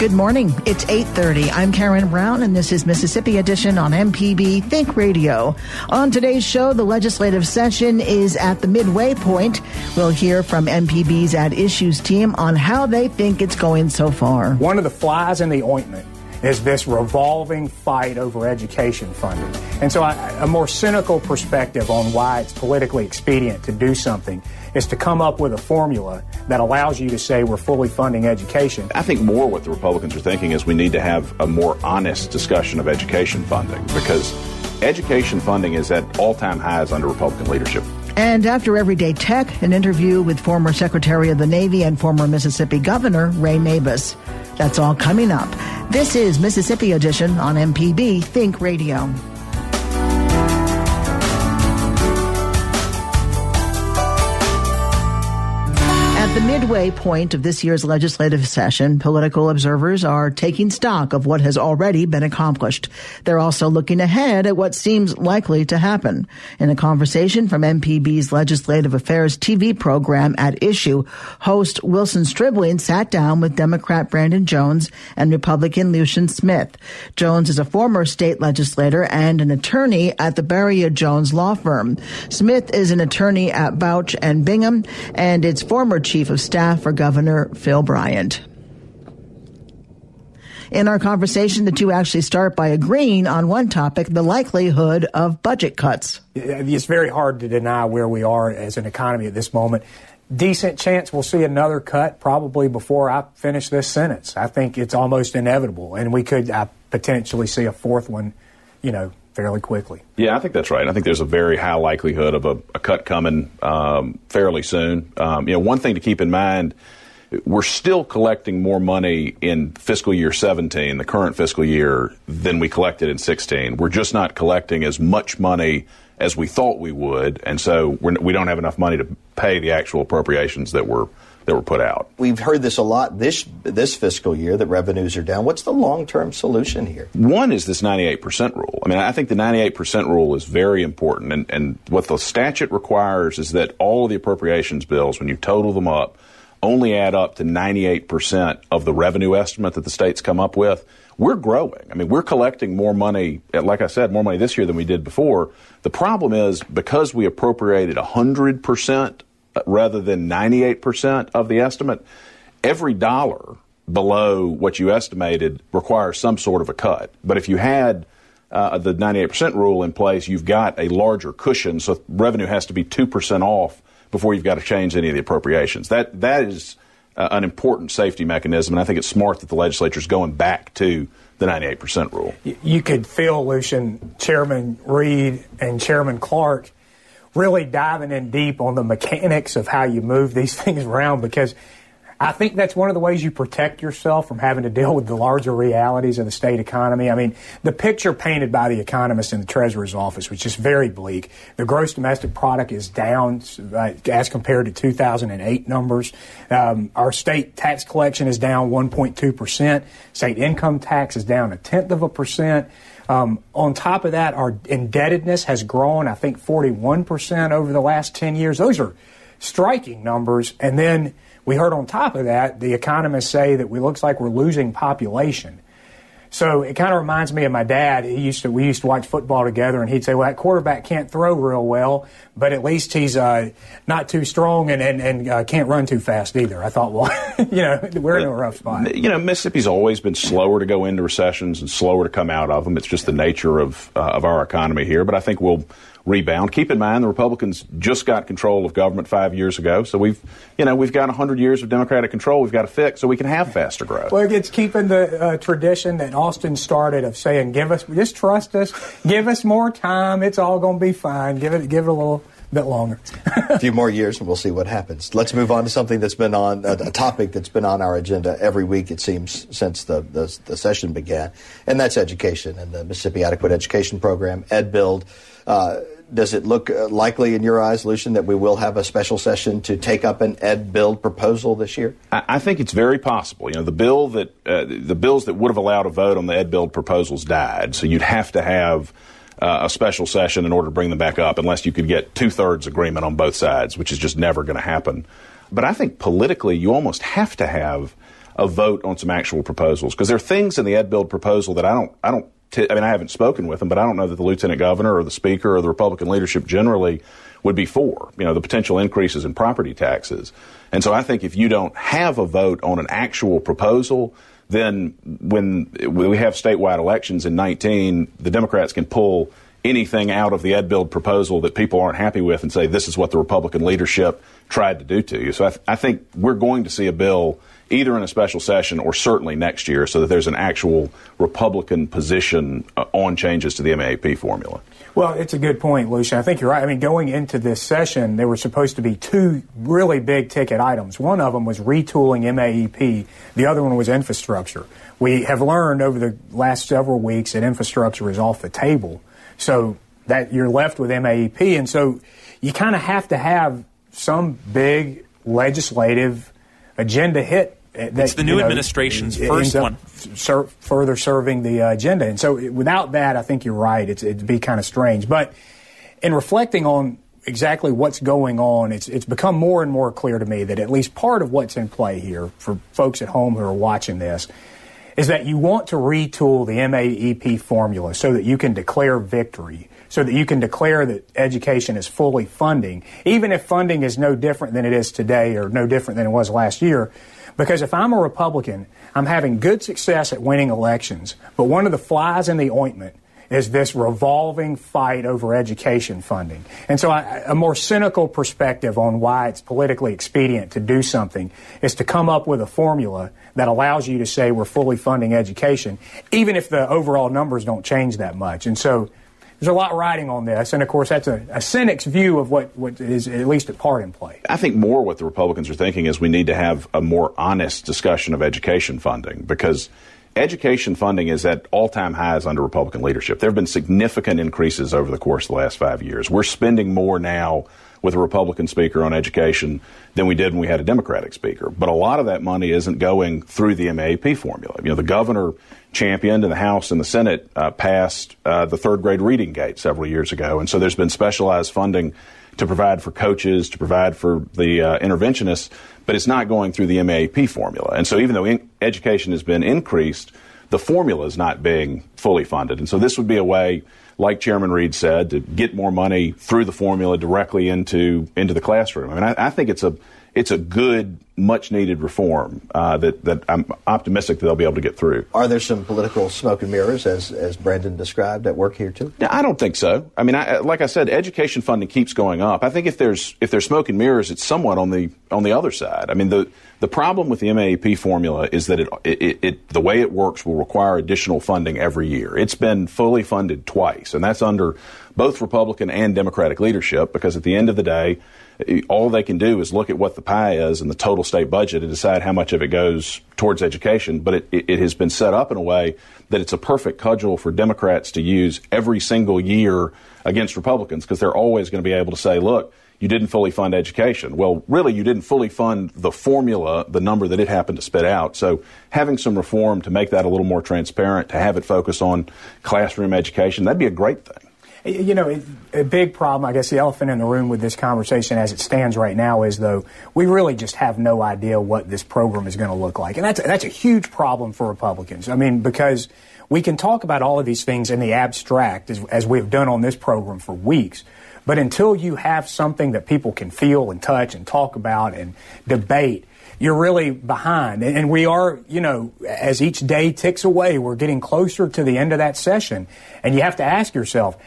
Good morning. It's 8:30. I'm Karen Brown, and this is Mississippi Edition on MPB Think Radio. On today's show, the legislative session is at the midway point. We'll hear from MPB's At Issues team on how they think it's going so far. One of the flies in the ointment is this revolving fight over education funding. And so a more cynical perspective on why it's politically expedient to do something is to come up with a formula that allows you to say we're fully funding education. I think more what the Republicans are thinking is we need to have a more honest discussion of education funding, because education funding is at all-time highs under Republican leadership. And after Everyday Tech, an interview with former Secretary of the Navy and former Mississippi Governor Ray Mabus. That's all coming up. This is Mississippi Edition on MPB Think Radio. At the midway point of this year's legislative session, political observers are taking stock of what has already been accomplished. They're also looking ahead at what seems likely to happen. In a conversation from MPB's Legislative Affairs TV program At Issue, host Wilson Stribling sat down with Democrat Brandon Jones and Republican Lucian Smith. Jones is a former state legislator and an attorney at the Barrier Jones Law Firm. Smith is an attorney at Vouch and Bingham and its former Chief of Staff for Governor Phil Bryant. In our conversation, the two actually start by agreeing on one topic, the likelihood of budget cuts. It's very hard to deny where we are as an economy at this moment. Decent chance we'll see another cut probably before I finish this sentence. I think it's almost inevitable, and we could potentially see a fourth one, fairly quickly. Yeah, I think that's right. I think there's a very high likelihood of a cut coming fairly soon. One thing to keep in mind, we're still collecting more money in fiscal year 17, the current fiscal year, than we collected in 16. We're just not collecting as much money as we thought we would, and so we don't have enough money to pay the actual appropriations that were put out. We've heard this a lot this fiscal year, that revenues are down. What's the long-term solution here? One is this 98% rule. I mean, I think the 98% rule is very important, and what the statute requires is that all of the appropriations bills, when you total them up, only add up to 98% of the revenue estimate that the states come up with. We're growing. I mean, we're collecting more money, like I said, more money this year than we did before. The problem is, because we appropriated 100% rather than 98% of the estimate, every dollar below what you estimated requires some sort of a cut. But if you had the 98% rule in place, you've got a larger cushion, so revenue has to be 2% off before you've got to change any of the appropriations. That is an important safety mechanism, and I think it's smart that the legislature's going back to the 98% rule. You could feel, Lucian, Chairman Reed and Chairman Clark really diving in deep on the mechanics of how you move these things around, because I think that's one of the ways you protect yourself from having to deal with the larger realities of the state economy. I mean, the picture painted by the economist in the Treasurer's office was just very bleak. The gross domestic product is down as compared to 2008 numbers. Our state tax collection is down 1.2%. State income tax is down 0.1%. On top of that, our indebtedness has grown, I think, 41% over the last 10 years. Those are striking numbers. And then we heard on top of that, the economists say that we looks like we're losing population. So it kind of reminds me of my dad. We used to watch football together, and he'd say, well, that quarterback can't throw real well, but at least he's not too strong and can't run too fast either. I thought, well, we're in a rough spot. Mississippi's always been slower to go into recessions and slower to come out of them. It's just the nature of our economy here, but I think we'll rebound. Keep in mind, the Republicans just got control of government 5 years ago, so we've got 100 years of Democratic control we've got to fix so we can have faster growth. Well, it's keeping the tradition that Austin started of saying, trust us, give us more time, it's all going to be fine, give it a little bit longer. A few more years and we'll see what happens. Let's move on to something that's been on, a topic that's been on our agenda every week, it seems, since the session began, and that's education and the Mississippi Adequate Education Program, EdBuild. Does it look likely in your eyes, Lucian, that we will have a special session to take up an EdBuild proposal this year? I think it's very possible. The bills that would have allowed a vote on the EdBuild proposals died, so you'd have to have a special session in order to bring them back up, unless you could get two-thirds agreement on both sides, which is just never going to happen. But I think politically you almost have to have a vote on some actual proposals, because there are things in the EdBuild proposal that I mean, I haven't spoken with them, but I don't know that the lieutenant governor or the speaker or the Republican leadership generally would be for, you know, the potential increases in property taxes. And so I think if you don't have a vote on an actual proposal, then when we have statewide elections in 19, the Democrats can pull anything out of the EdBuild proposal that people aren't happy with and say, this is what the Republican leadership tried to do to you. So I think we're going to see a bill either in a special session or certainly next year so that there's an actual Republican position on changes to the MAEP formula. Well, it's a good point, Lucian. I think you're right. I mean, going into this session, there were supposed to be two really big ticket items. One of them was retooling MAEP. The other one was infrastructure. We have learned over the last several weeks that infrastructure is off the table. So that you're left with MAEP, and so you kind of have to have some big legislative agenda hit. That, it's the new administration's first one. Further serving the agenda, and so without that, I think you're right. It'd be kind of strange. But in reflecting on exactly what's going on, it's become more and more clear to me that at least part of what's in play here for folks at home who are watching this is that you want to retool the MAEP formula so that you can declare victory, so that you can declare that education is fully funding, even if funding is no different than it is today or no different than it was last year. Because if I'm a Republican, I'm having good success at winning elections, but one of the flies in the ointment is this revolving fight over education funding. And so a more cynical perspective on why it's politically expedient to do something is to come up with a formula that allows you to say we're fully funding education, even if the overall numbers don't change that much. And so there's a lot riding on this, and of course that's a cynic's view of what is at least at part in play. I think more what the Republicans are thinking is we need to have a more honest discussion of education funding, because education funding is at all-time highs under Republican leadership. There have been significant increases over the course of the last 5 years. We're spending more now with a Republican speaker on education than we did when we had a Democratic speaker. But a lot of that money isn't going through the MAEP formula. You know, the governor championed, and the House and the Senate passed the third-grade reading gate several years ago. And so there's been specialized funding to provide for coaches, to provide for the interventionists, but it's not going through the MAEP formula. And so even though education has been increased, the formula is not being fully funded. And so this would be a way, like Chairman Reed said, to get more money through the formula directly into the classroom. I mean, I think it's a good, much-needed reform that I'm optimistic that they'll be able to get through. Are there some political smoke and mirrors, as Brandon described, at work here, too? No, I don't think so. I mean, like I said, education funding keeps going up. I think if there's smoke and mirrors, it's somewhat on the other side. I mean, the problem with the MAEP formula is that the way it works will require additional funding every year. It's been fully funded twice, and that's under both Republican and Democratic leadership, because at the end of the day, all they can do is look at what the pie is and the total state budget and decide how much of it goes towards education. But it has been set up in a way that it's a perfect cudgel for Democrats to use every single year against Republicans, because they're always going to be able to say, look, you didn't fully fund education. Well, really, you didn't fully fund the formula, the number that it happened to spit out. So having some reform to make that a little more transparent, to have it focus on classroom education, that'd be a great thing. You know, a big problem, I guess the elephant in the room with this conversation as it stands right now is, though, we really just have no idea what this program is going to look like. And that's a huge problem for Republicans. I mean, because we can talk about all of these things in the abstract, as we've done on this program for weeks. But until you have something that people can feel and touch and talk about and debate, you're really behind. And we are, you know, as each day ticks away, we're getting closer to the end of that session. And you have to ask yourself,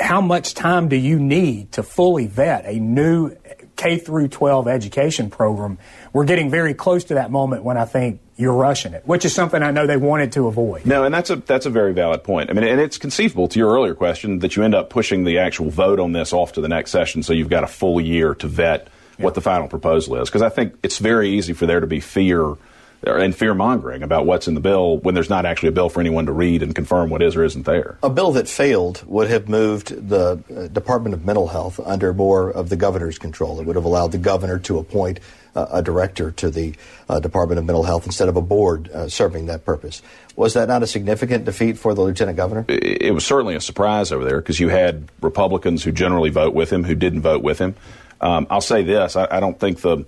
how much time do you need to fully vet a new K through 12 education program? We're getting very close to that moment when I think you're rushing it, which is something I know they wanted to avoid. No, and that's a very valid point. I mean, and it's conceivable, to your earlier question, that you end up pushing the actual vote on this off to the next session, so you've got a full year to vet what the final proposal is. Because I think it's very easy for there to be fear and fear-mongering about what's in the bill when there's not actually a bill for anyone to read and confirm what is or isn't there. A bill that failed would have moved the Department of Mental Health under more of the governor's control. It would have allowed the governor to appoint a director to the Department of Mental Health instead of a board serving that purpose. Was that not a significant defeat for the lieutenant governor? It was certainly a surprise over there, because you had Republicans who generally vote with him who didn't vote with him. I'll say this, I don't think the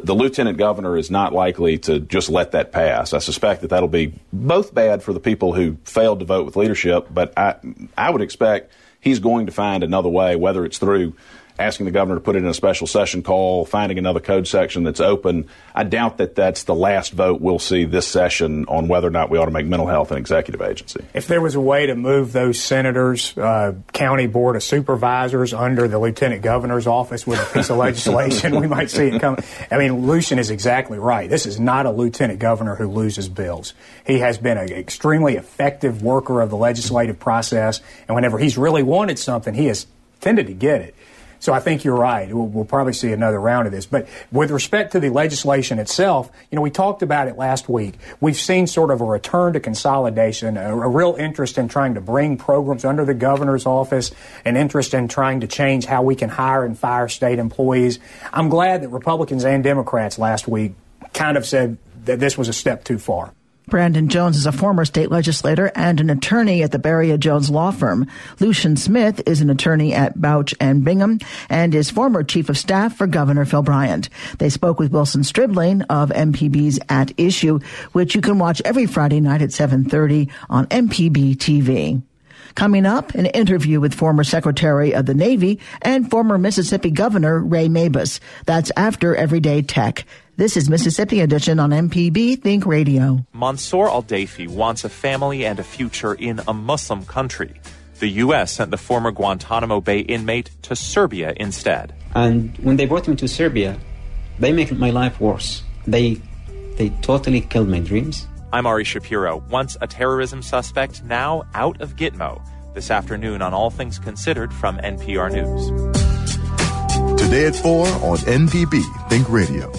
the lieutenant governor is not likely to just let that pass. I suspect that that'll be both bad for the people who failed to vote with leadership, but I would expect he's going to find another way, whether it's through asking the governor to put it in a special session call, finding another code section that's open. I doubt that that's the last vote we'll see this session on whether or not we ought to make mental health an executive agency. If there was a way to move those senators, county board of supervisors under the lieutenant governor's office with a piece of legislation, we might see it come. I mean, Lucian is exactly right. This is not a lieutenant governor who loses bills. He has been an extremely effective worker of the legislative process, and whenever he's really wanted something, he has tended to get it. So I think you're right. We'll probably see another round of this. But with respect to the legislation itself, you know, we talked about it last week. We've seen sort of a return to consolidation, a real interest in trying to bring programs under the governor's office, an interest in trying to change how we can hire and fire state employees. I'm glad that Republicans and Democrats last week kind of said that this was a step too far. Brandon Jones is a former state legislator and an attorney at the Barrier Jones Law Firm. Lucian Smith is an attorney at Vouch and Bingham and is former chief of staff for Governor Phil Bryant. They spoke with Wilson Stribling of MPB's At Issue, which you can watch every Friday night at 7:30 on MPB TV. Coming up, an interview with former Secretary of the Navy and former Mississippi Governor Ray Mabus. That's after Everyday Tech. This is Mississippi Edition on MPB Think Radio. Mansoor Aldefi wants a family and a future in a Muslim country. The U.S. sent the former Guantanamo Bay inmate to Serbia instead. And when they brought me to Serbia, they made my life worse. They totally killed my dreams. I'm Ari Shapiro, once a terrorism suspect, now out of Gitmo. This afternoon on All Things Considered from NPR News. Today at 4 on NPB Think Radio.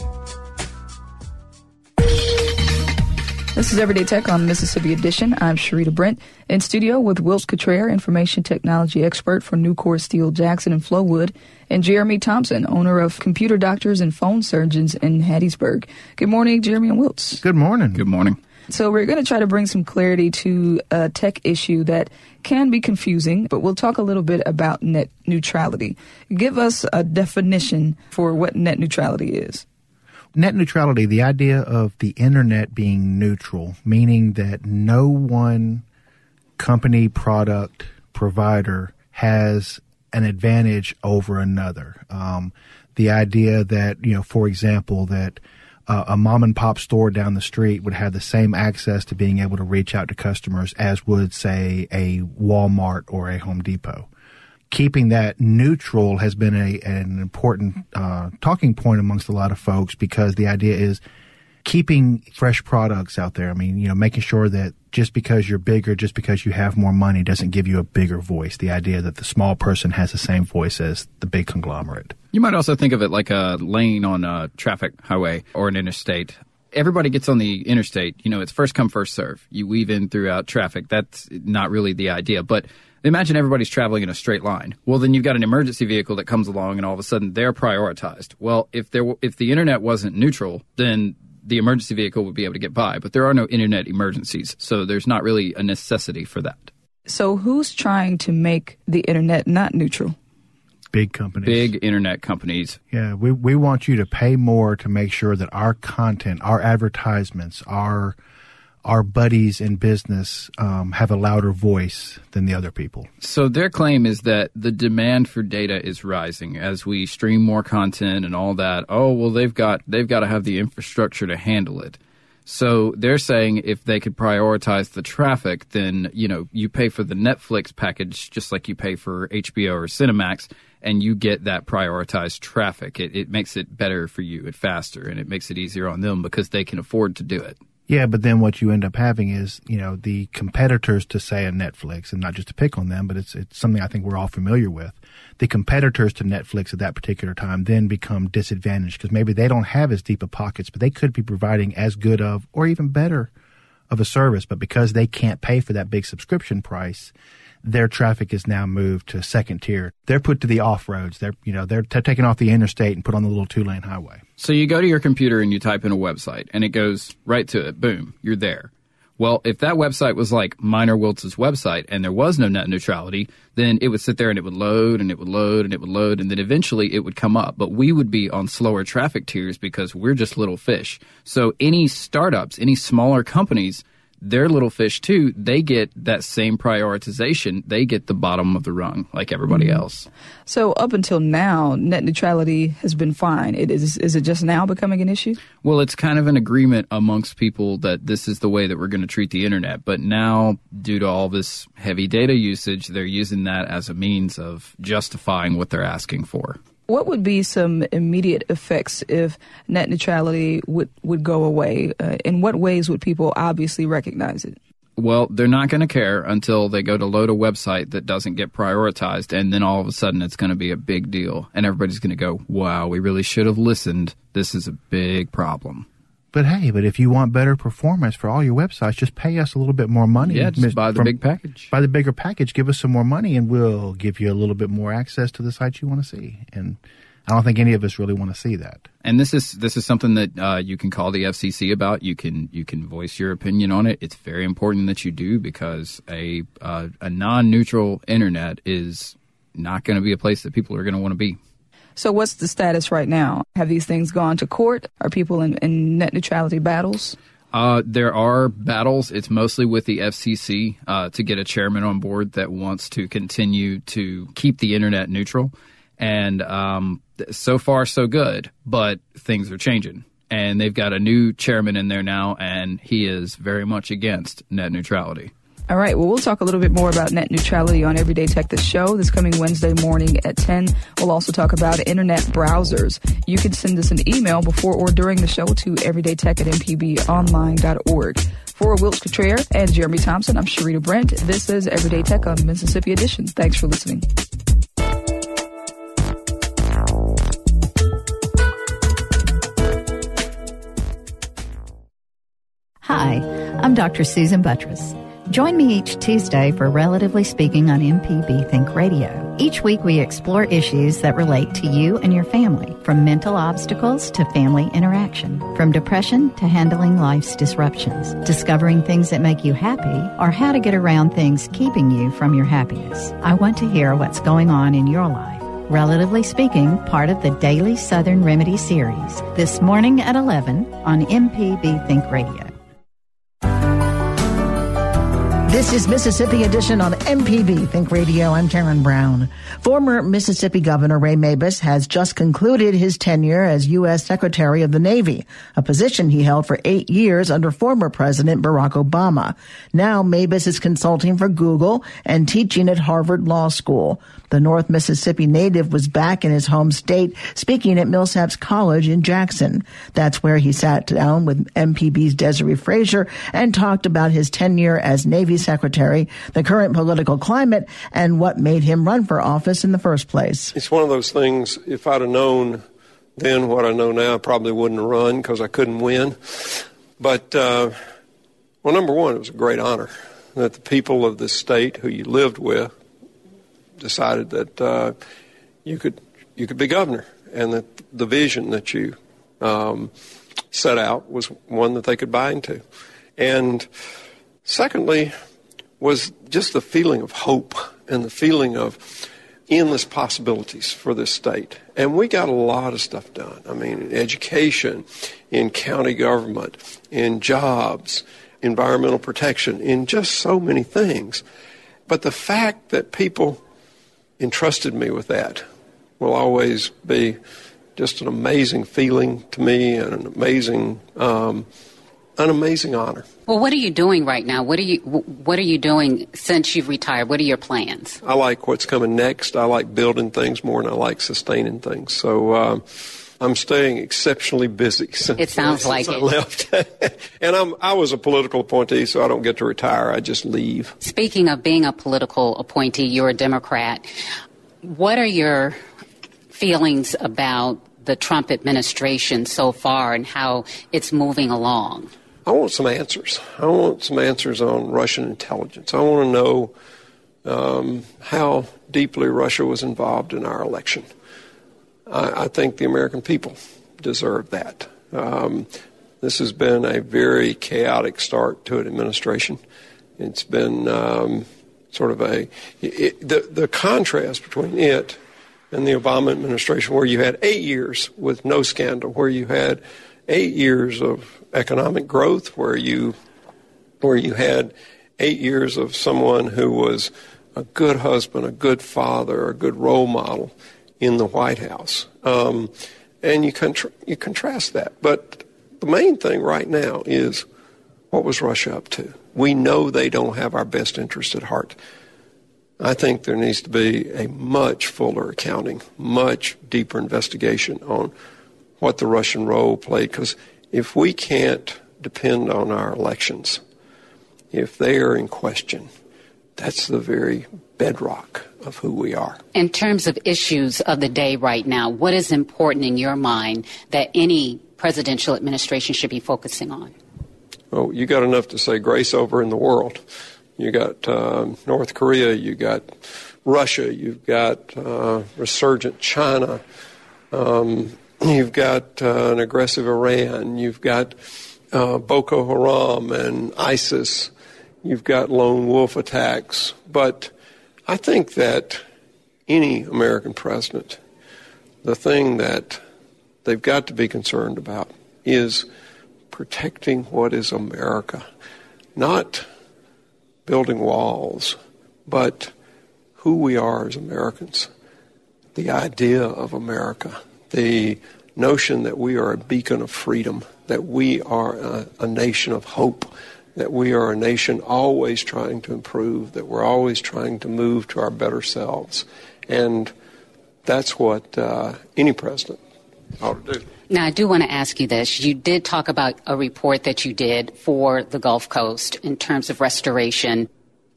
This is Everyday Tech on Mississippi Edition. I'm Sharita Brent in studio with Wilts Couture, information technology expert for Nucor Steel, Jackson, and Flowood, and Jeremy Thompson, owner of Computer Doctors and Phone Surgeons in Hattiesburg. Good morning, Jeremy and Wilts. Good morning. Good morning. So we're going to try to bring some clarity to a tech issue that can be confusing, but we'll talk a little bit about net neutrality. Give us a definition for what net neutrality is. Net neutrality, the idea of the internet being neutral, meaning that no one company, product, provider has an advantage over another. The idea that, you know, for example, that a mom and pop store down the street would have the same access to being able to reach out to customers as would, say, a Walmart or a Home Depot. Keeping that neutral has been an important talking point amongst a lot of folks, because the idea is keeping fresh products out there. I mean, you know, making sure that just because you're bigger, just because you have more money doesn't give you a bigger voice. The idea that the small person has the same voice as the big conglomerate. You might also think of it like a lane on a traffic highway or an interstate. Everybody gets on the interstate. You know, it's first come, first serve. You weave in throughout traffic. That's not really the idea, but imagine everybody's traveling in a straight line. Well, then you've got an emergency vehicle that comes along, and all of a sudden they're prioritized. Well, if the internet wasn't neutral, then the emergency vehicle would be able to get by. But there are no internet emergencies, so there's not really a necessity for that. So who's trying to make the internet not neutral? Big companies. Big internet companies. Yeah, we want you to pay more to make sure that our content, our advertisements, our buddies in business have a louder voice than the other people. So their claim is that the demand for data is rising as we stream more content and all that. Oh, well, they've got to have the infrastructure to handle it. So they're saying if they could prioritize the traffic, then, you know, you pay for the Netflix package just like you pay for HBO or Cinemax, and you get that prioritized traffic. It makes it better for you, it faster, and it makes it easier on them because they can afford to do it. Yeah, but then what you end up having is, you know, the competitors to, say, a Netflix, and not just to pick on them, but it's something I think we're all familiar with. The competitors to Netflix at that particular time then become disadvantaged because maybe they don't have as deep of pockets, but they could be providing as good of or even better of a service. But because they can't pay for that big subscription price, their traffic is now moved to second tier. They're put to the off-roads. They're taken off the interstate and put on the little two-lane highway. So you go to your computer and you type in a website, and it goes right to it. Boom, you're there. Well, if that website was like Minor Wilts' website and there was no net neutrality, then it would sit there and it would load and it would load and it would load, and then eventually it would come up. But we would be on slower traffic tiers because we're just little fish. So any startups, any smaller companies, they're little fish too. They get that same prioritization. They get the bottom of the rung like everybody else. So up until now, net neutrality has been fine. Is it just now becoming an issue? Well, it's kind of an agreement amongst people that this is the way that we're going to treat the internet. But now, due to all this heavy data usage, they're using that as a means of justifying what they're asking for. What would be some immediate effects if net neutrality would go away? In what ways would people obviously recognize it? Well, they're not going to care until they go to load a website that doesn't get prioritized, and then all of a sudden it's going to be a big deal, and everybody's going to go, wow, we really should have listened. This is a big problem. But hey, but if you want better performance for all your websites, just pay us a little bit more money. Yeah, just buy the big package. Buy the bigger package, give us some more money, and we'll give you a little bit more access to the sites you want to see. And I don't think any of us really want to see that. And this is something that you can call the FCC about. You can voice your opinion on it. It's very important that you do, because a non-neutral internet is not going to be a place that people are going to want to be. So what's the status right now? Have these things gone to court? Are people in net neutrality battles? There are battles. It's mostly with the FCC to get a chairman on board that wants to continue to keep the internet neutral. And so far, so good. But things are changing. And they've got a new chairman in there now, and he is very much against net neutrality. All right, well, we'll talk a little bit more about net neutrality on Everyday Tech, the show, this coming Wednesday morning at 10. We'll also talk about internet browsers. You can send us an email before or during the show to everydaytech@mpbonline.org. For Wilts Couture and Jeremy Thompson, I'm Sharita Brent. This is Everyday Tech on Mississippi Edition. Thanks for listening. Hi, I'm Dr. Susan Buttress. Join me each Tuesday for Relatively Speaking on MPB Think Radio. Each week we explore issues that relate to you and your family, from mental obstacles to family interaction, from depression to handling life's disruptions, discovering things that make you happy, or how to get around things keeping you from your happiness. I want to hear what's going on in your life. Relatively Speaking, part of the Daily Southern Remedy series, this morning at 11 on MPB Think Radio. This is Mississippi Edition on MPB Think Radio. I'm Karen Brown. Former Mississippi Governor Ray Mabus has just concluded his tenure as U.S. Secretary of the Navy, a position he held for 8 years under former President Barack Obama. Now Mabus is consulting for Google and teaching at Harvard Law School. The North Mississippi native was back in his home state speaking at Millsaps College in Jackson. That's where he sat down with MPB's Desiree Frazier and talked about his tenure as Navy Secretary, the current political climate, and what made him run for office in the first place. It's one of those things, if I'd have known then what I know now, I probably wouldn't have run because I couldn't win. But, well, number one, it was a great honor that the people of this state who you lived with decided that you could be governor, and that the vision that you set out was one that they could buy into. And secondly was just the feeling of hope and the feeling of endless possibilities for this state. And we got a lot of stuff done. I mean, in education, in county government, in jobs, environmental protection, in just so many things. But the fact that people entrusted me with that will always be just an amazing feeling to me, and an amazing honor. Well, what are you doing right now? What are you doing since you've retired? What are your plans? I like what's coming next. I like building things more, and I like sustaining things. So I'm staying exceptionally busy since it sounds like I left. And I was a political appointee, so I don't get to retire. I just leave. Speaking of being a political appointee, you're a Democrat. What are your feelings about the Trump administration so far and how it's moving along? I want some answers. I want some answers on Russian intelligence. I want to know how deeply Russia was involved in our election. I think the American people deserve that. This has been a very chaotic start to an administration. It's been sort of the contrast between it and the Obama administration, where you had 8 years with no scandal, where you had 8 years of economic growth, where you had 8 years of someone who was a good husband, a good father, a good role model in the White House. And you contrast that. But the main thing right now is, what was Russia up to? We know they don't have our best interest at heart. I think there needs to be a much fuller accounting, much deeper investigation on what the Russian role played. Because if we can't depend on our elections, if they are in question, that's the very bedrock of who we are. In terms of issues of the day right now, what is important in your mind that any presidential administration should be focusing on? Oh, you got enough to say grace over in the world. You got North Korea, you got Russia, you've got resurgent China, you've got an aggressive Iran, you've got Boko Haram and ISIS, you've got lone wolf attacks. But I think that any American president, the thing that they've got to be concerned about is protecting what is America, not building walls, but who we are as Americans, the idea of America, the notion that we are a beacon of freedom, that we are a nation of hope, that we are a nation always trying to improve, that we're always trying to move to our better selves. And that's what any president ought to do. Now, I do want to ask you this. You did talk about a report that you did for the Gulf Coast in terms of restoration.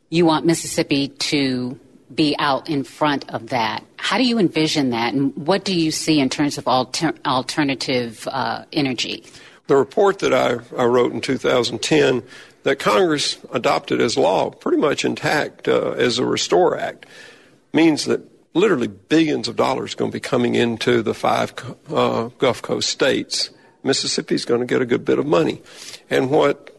You want Mississippi to be out in front of that. How do you envision that, and what do you see in terms of alternative energy? The report that I wrote in 2010 that Congress adopted as law, pretty much intact as a Restore Act, means that literally billions of dollars are going to be coming into the five Gulf Coast states. Mississippi's going to get a good bit of money. And what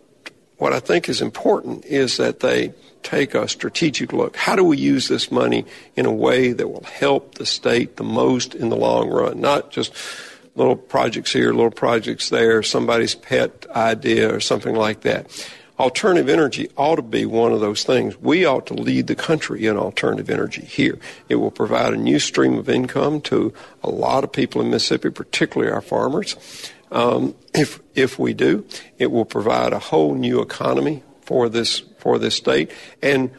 I think is important is that they take a strategic look. How do we use this money in a way that will help the state the most in the long run? Not just little projects here, little projects there, somebody's pet idea or something like that. Alternative energy ought to be one of those things. We ought to lead the country in alternative energy here. It will provide a new stream of income to a lot of people in Mississippi, particularly our farmers. If we do, it will provide a whole new economy for this state. And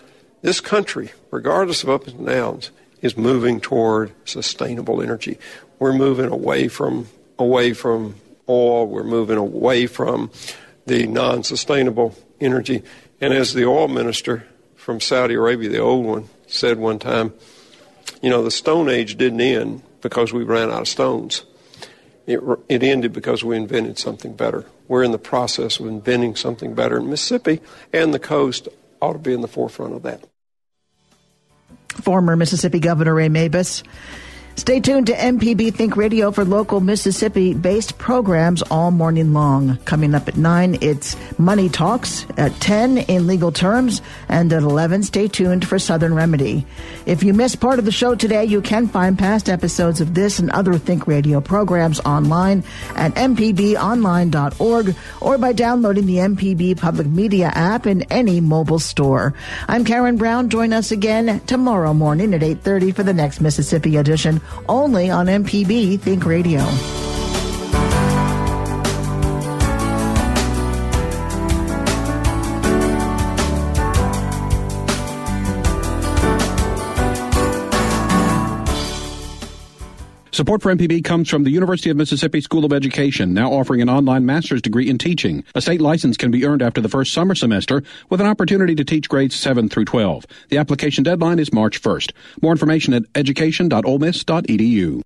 this country, regardless of ups and downs, is moving toward sustainable energy. We're moving away from oil. We're moving away from the non-sustainable energy. And as the oil minister from Saudi Arabia, the old one, said one time, you know, the Stone Age didn't end because we ran out of stones. It ended because we invented something better. We're in the process of inventing something better. And Mississippi and the coast ought to be in the forefront of that. Former Mississippi Governor Ray Mabus. Stay tuned to MPB Think Radio for local Mississippi-based programs all morning long. Coming up at 9, it's Money Talks. At 10, In Legal Terms. And at 11, stay tuned for Southern Remedy. If you missed part of the show today, you can find past episodes of this and other Think Radio programs online at mpbonline.org or by downloading the MPB Public Media app in any mobile store. I'm Karen Brown. Join us again tomorrow morning at 8:30 for the next Mississippi edition. Only on MPB Think Radio. Support for MPB comes from the University of Mississippi School of Education, now offering an online master's degree in teaching. A state license can be earned after the first summer semester with an opportunity to teach grades 7 through 12. The application deadline is March 1st. More information at education.olemiss.edu.